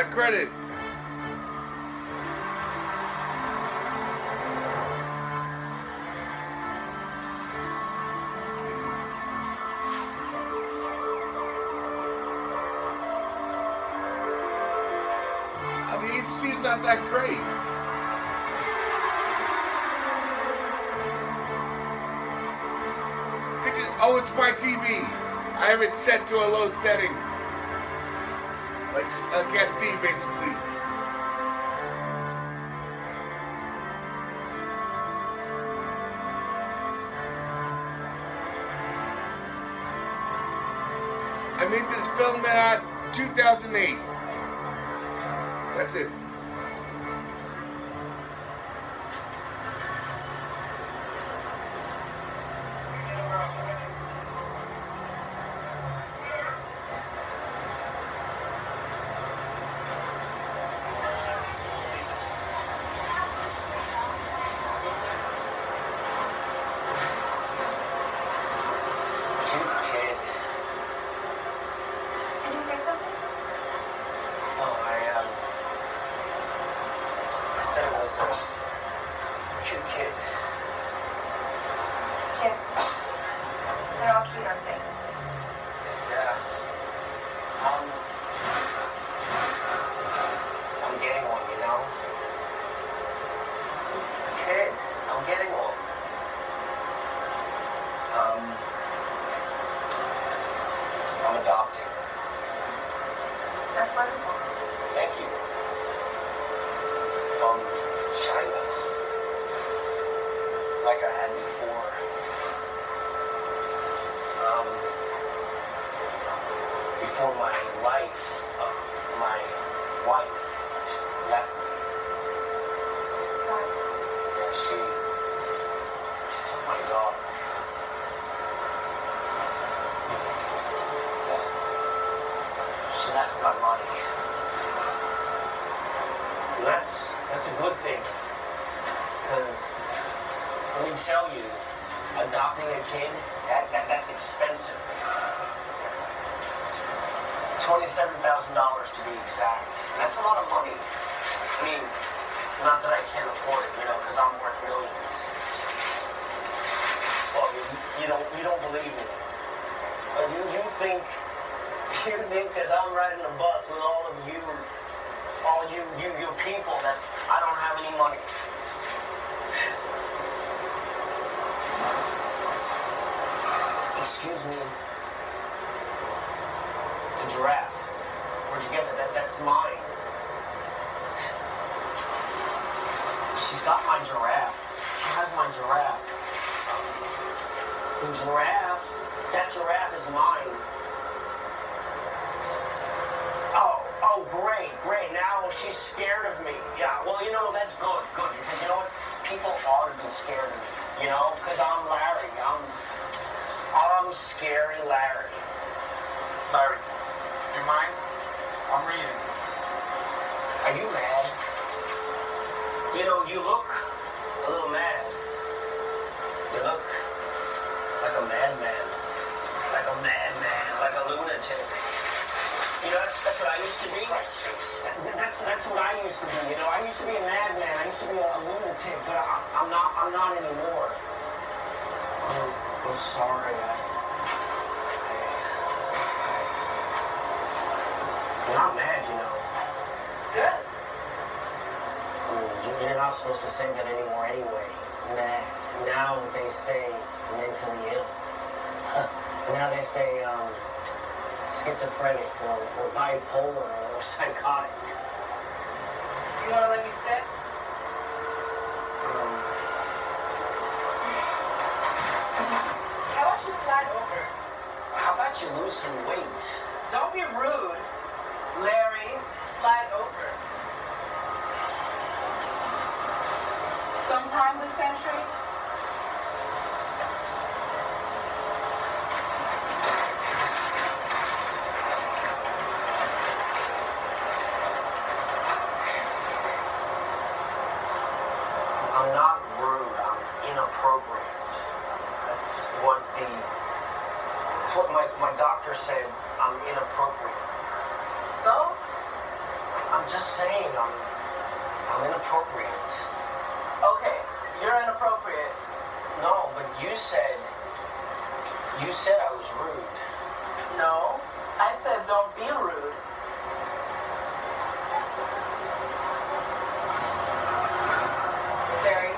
My credit. I mean, HT's not that great. Oh, it's my TV. I have it set to a low setting. Like a SD, basically. I made this film in 2008. That's it. Said I'm inappropriate. So? I'm just saying, I'm inappropriate. Okay, you're inappropriate. No, but you said I was rude. No, I said don't be rude. Larry.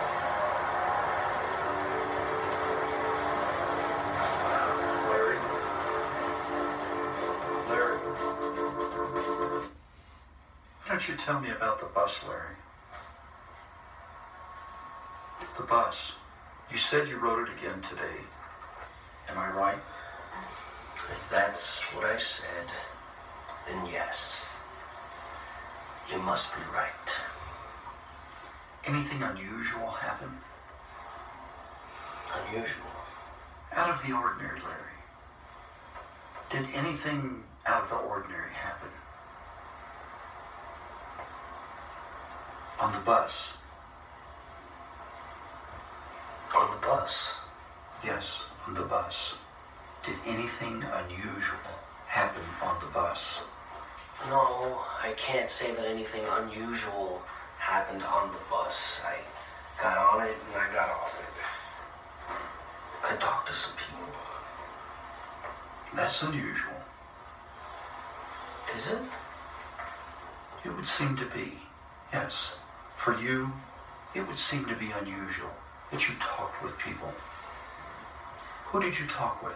Larry. Why don't you tell me about the bus, Larry? The bus. You said you wrote it again today. Am I right? If that's what I said, then yes. You must be right. Anything unusual happen? Unusual? Out of the ordinary, Larry. Did anything out of the ordinary happen? On the bus? On the bus? Yes, on the bus. Did anything unusual happen on the bus? No, I can't say that anything unusual happened on the bus. I got on it and I got off it. I talked to some people. That's unusual. Is it? It would seem to be, yes. For you, it would seem to be unusual that you talked with people. Who did you talk with?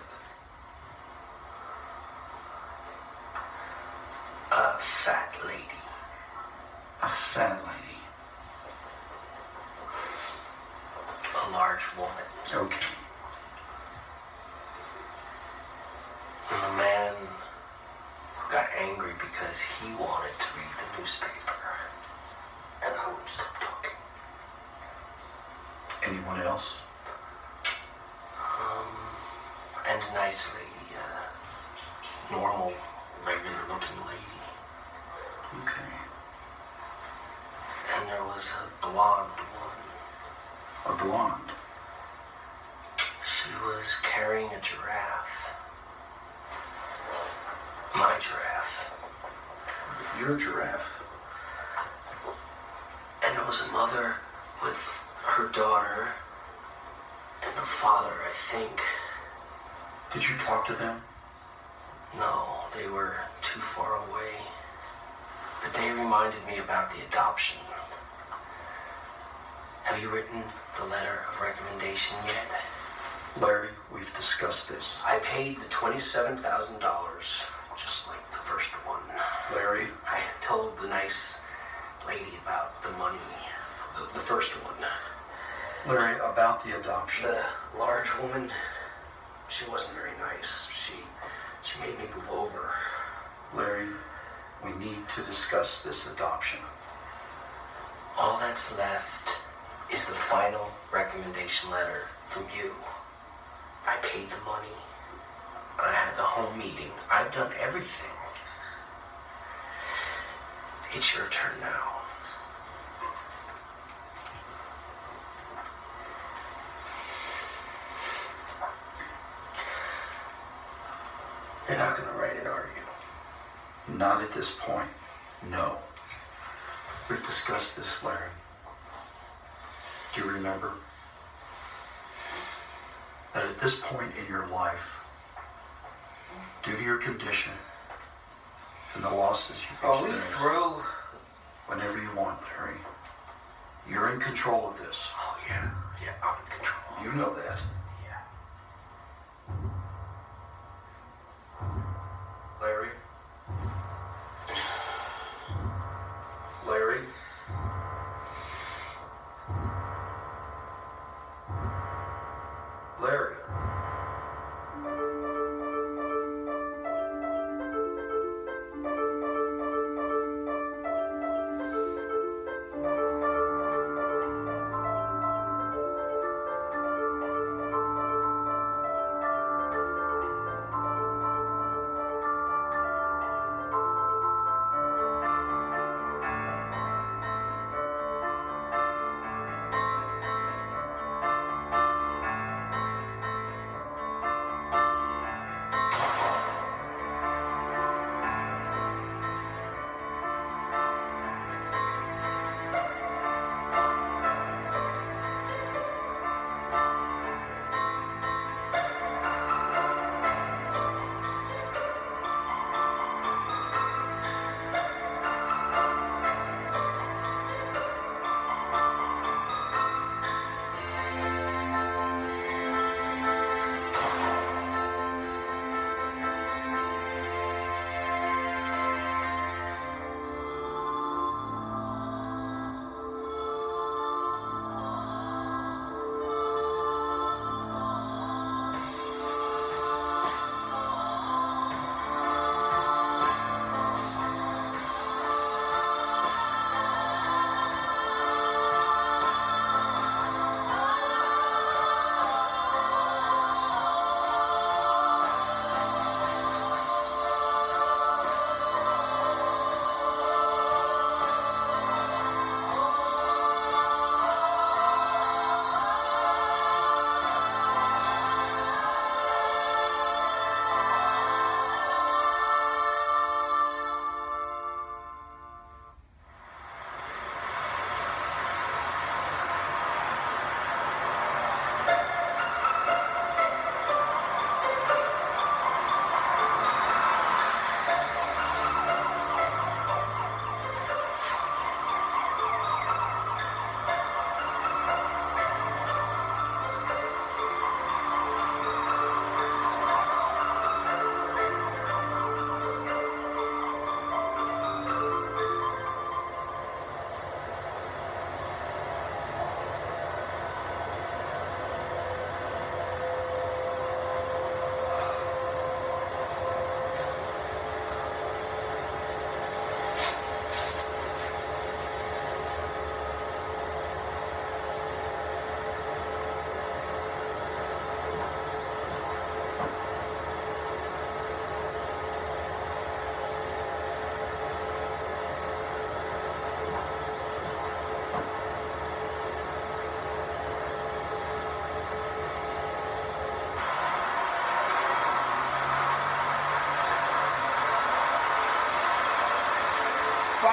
A fat lady. A fat lady. A large woman. Okay. And a man got angry because he wanted to read the newspaper. And I wouldn't stop talking. Anyone else? And a nice lady. Normal, regular looking lady. Okay. And there was a blonde woman. A blonde? She was carrying a giraffe. My giraffe. Your giraffe? And there was a mother with her daughter and the father, I think. Did you talk to them? No, they were too far away. But they reminded me about the adoption. Have you written the letter of recommendation yet? Larry, we've discussed this. I paid the $27,000, just like the first one. Larry? I told the nice lady about the money, the first one. Larry, about the adoption. The large woman, she wasn't very nice. She made me move over. Larry, we need to discuss this adoption. All that's left is the final recommendation letter from you. I paid the money. I had the home meeting. I've done everything. It's your turn now. You're not going to write it, are you? Not at this point. No. We've discussed this, Larry. Do you remember? That at this point in your life, due to your condition and the losses you've experienced... Are we through? Whenever you want, Larry. You're in control of this. Oh, yeah. Yeah, I'm in control. You know that. Larry? Larry? Larry?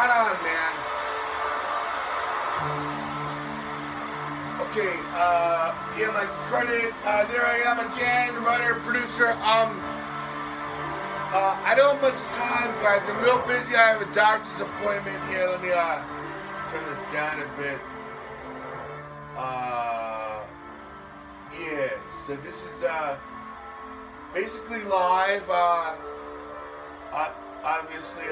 Right on, man. Okay, yeah, my credit. There I am again, writer, producer. I don't have much time, guys. I'm real busy. I have a doctor's appointment here. Let me turn this down a bit. Yeah, so this is basically live. Obviously,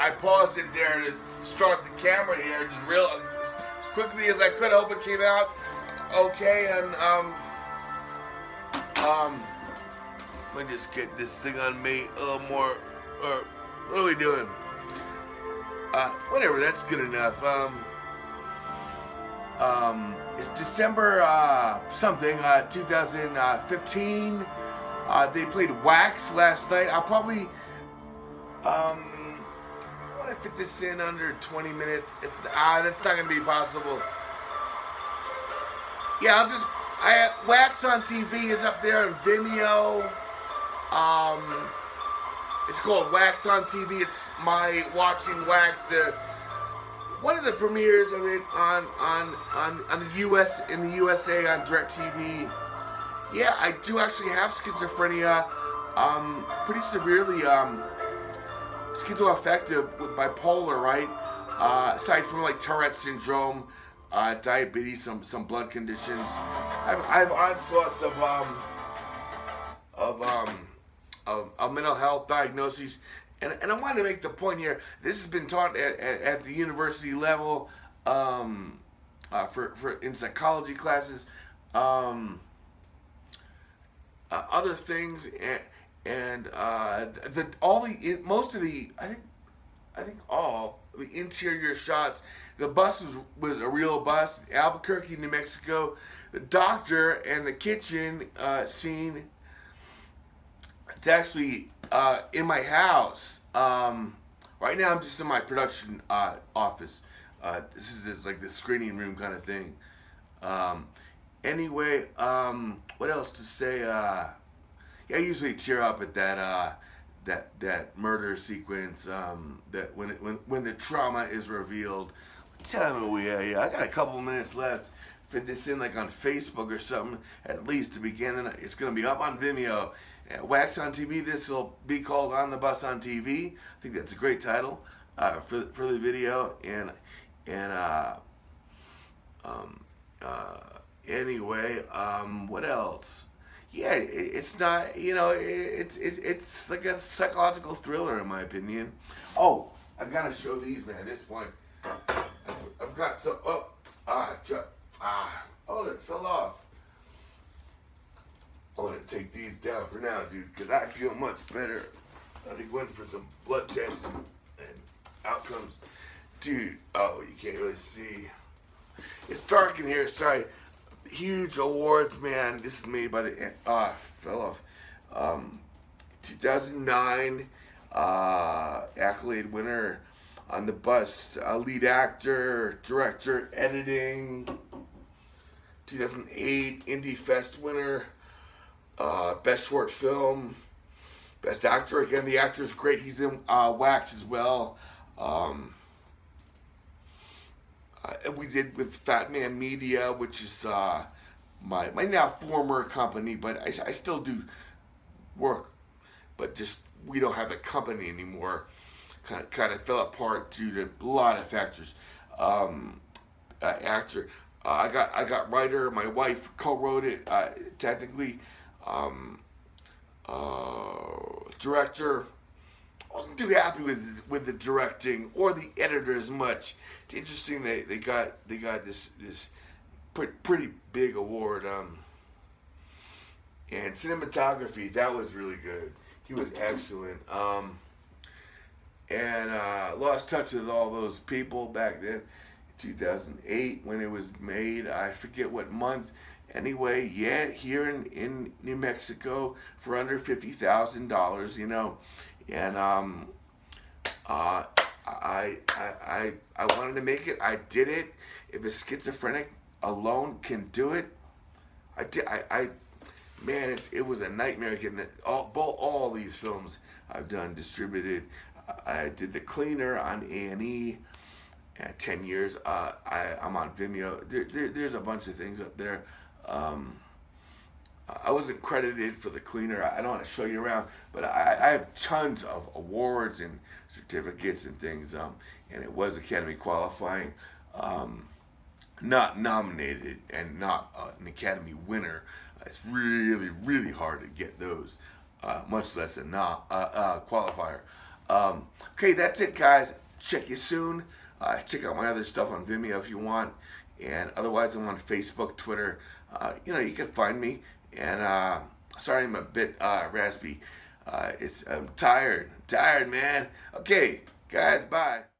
I paused it there to start the camera here, just real as quickly as I could. I hope it came out okay. And let me just get this thing on me a little more. Or what are we doing? Whatever, that's good enough. It's December something, 2015. They played Wax last night. I'll probably I want to fit this in under 20 minutes. It's that's not gonna be possible. Yeah, I'll just Wax on TV is up there on Vimeo. It's called Wax on TV. It's my watching Wax. One of the premieres of it on the U.S. in the USA on DirecTV. Yeah, I do actually have schizophrenia, pretty severely, schizoaffective with bipolar, right? Aside from like Tourette's syndrome, diabetes, some blood conditions. I have onslaughts of mental health diagnoses. And I wanted to make the point here. This has been taught at the university level, for in psychology classes, other things, all the interior shots. The bus was a real bus, Albuquerque, New Mexico. The doctor and the kitchen scene. It's actually in my house. Right now I'm just in my production office. This is like the screening room kind of thing. Anyway, what else to say? Yeah, I usually tear up at that that murder sequence. That when the trauma is revealed. What time are we at here? I got a couple minutes left. Fit this in like on Facebook or something at least to begin. And it's gonna be up on Vimeo. At Wax on TV. This will be called On the Bus on TV. I think that's a great title for the video. Anyway, what else? Yeah, it's not, you know, it's like a psychological thriller in my opinion. Oh, I've got to show these, man. At this point, I've got some. Oh, oh, it fell off. I'm gonna take these down for now, dude, because I feel much better. I went for some blood tests and outcomes, dude. Oh, you can't really see. It's dark in here. Sorry. Huge awards, man. This is made by the 2009 accolade winner On the Bus, lead actor, director, editing. 2008 Indie Fest winner. Best short film, best actor. Again, the actor's great. He's in Wax as well. We did with Fat Man Media, which is my now former company, but I still do work, but just we don't have the company anymore. Kind of fell apart due to a lot of factors. Actor, I got writer. My wife co-wrote it technically. Director. I wasn't too happy with the directing or the editor as much. It's interesting they got this pretty big award. And cinematography, that was really good. He was excellent. And lost touch with all those people back then. 2008 when it was made. I forget what month. Anyway, yeah, here in New Mexico for under $50,000, you know, and I wanted to make it. I did it. If a schizophrenic alone can do it, I did. Man, it was a nightmare getting all these films I've done distributed. I did the cleaner on A&E. 10 years. I'm on Vimeo. There's a bunch of things up there. I wasn't credited for the cleaner. I don't want to show you around, but I have tons of awards and certificates and things. And it was Academy qualifying, not nominated and not an Academy winner. It's really, really hard to get those, much less a qualifier. Okay, that's it, guys. Check you soon. Check out my other stuff on Vimeo if you want, and otherwise I'm on Facebook, Twitter. You know, you can find me. And sorry, I'm a bit raspy. I'm tired, man. Okay, guys, bye.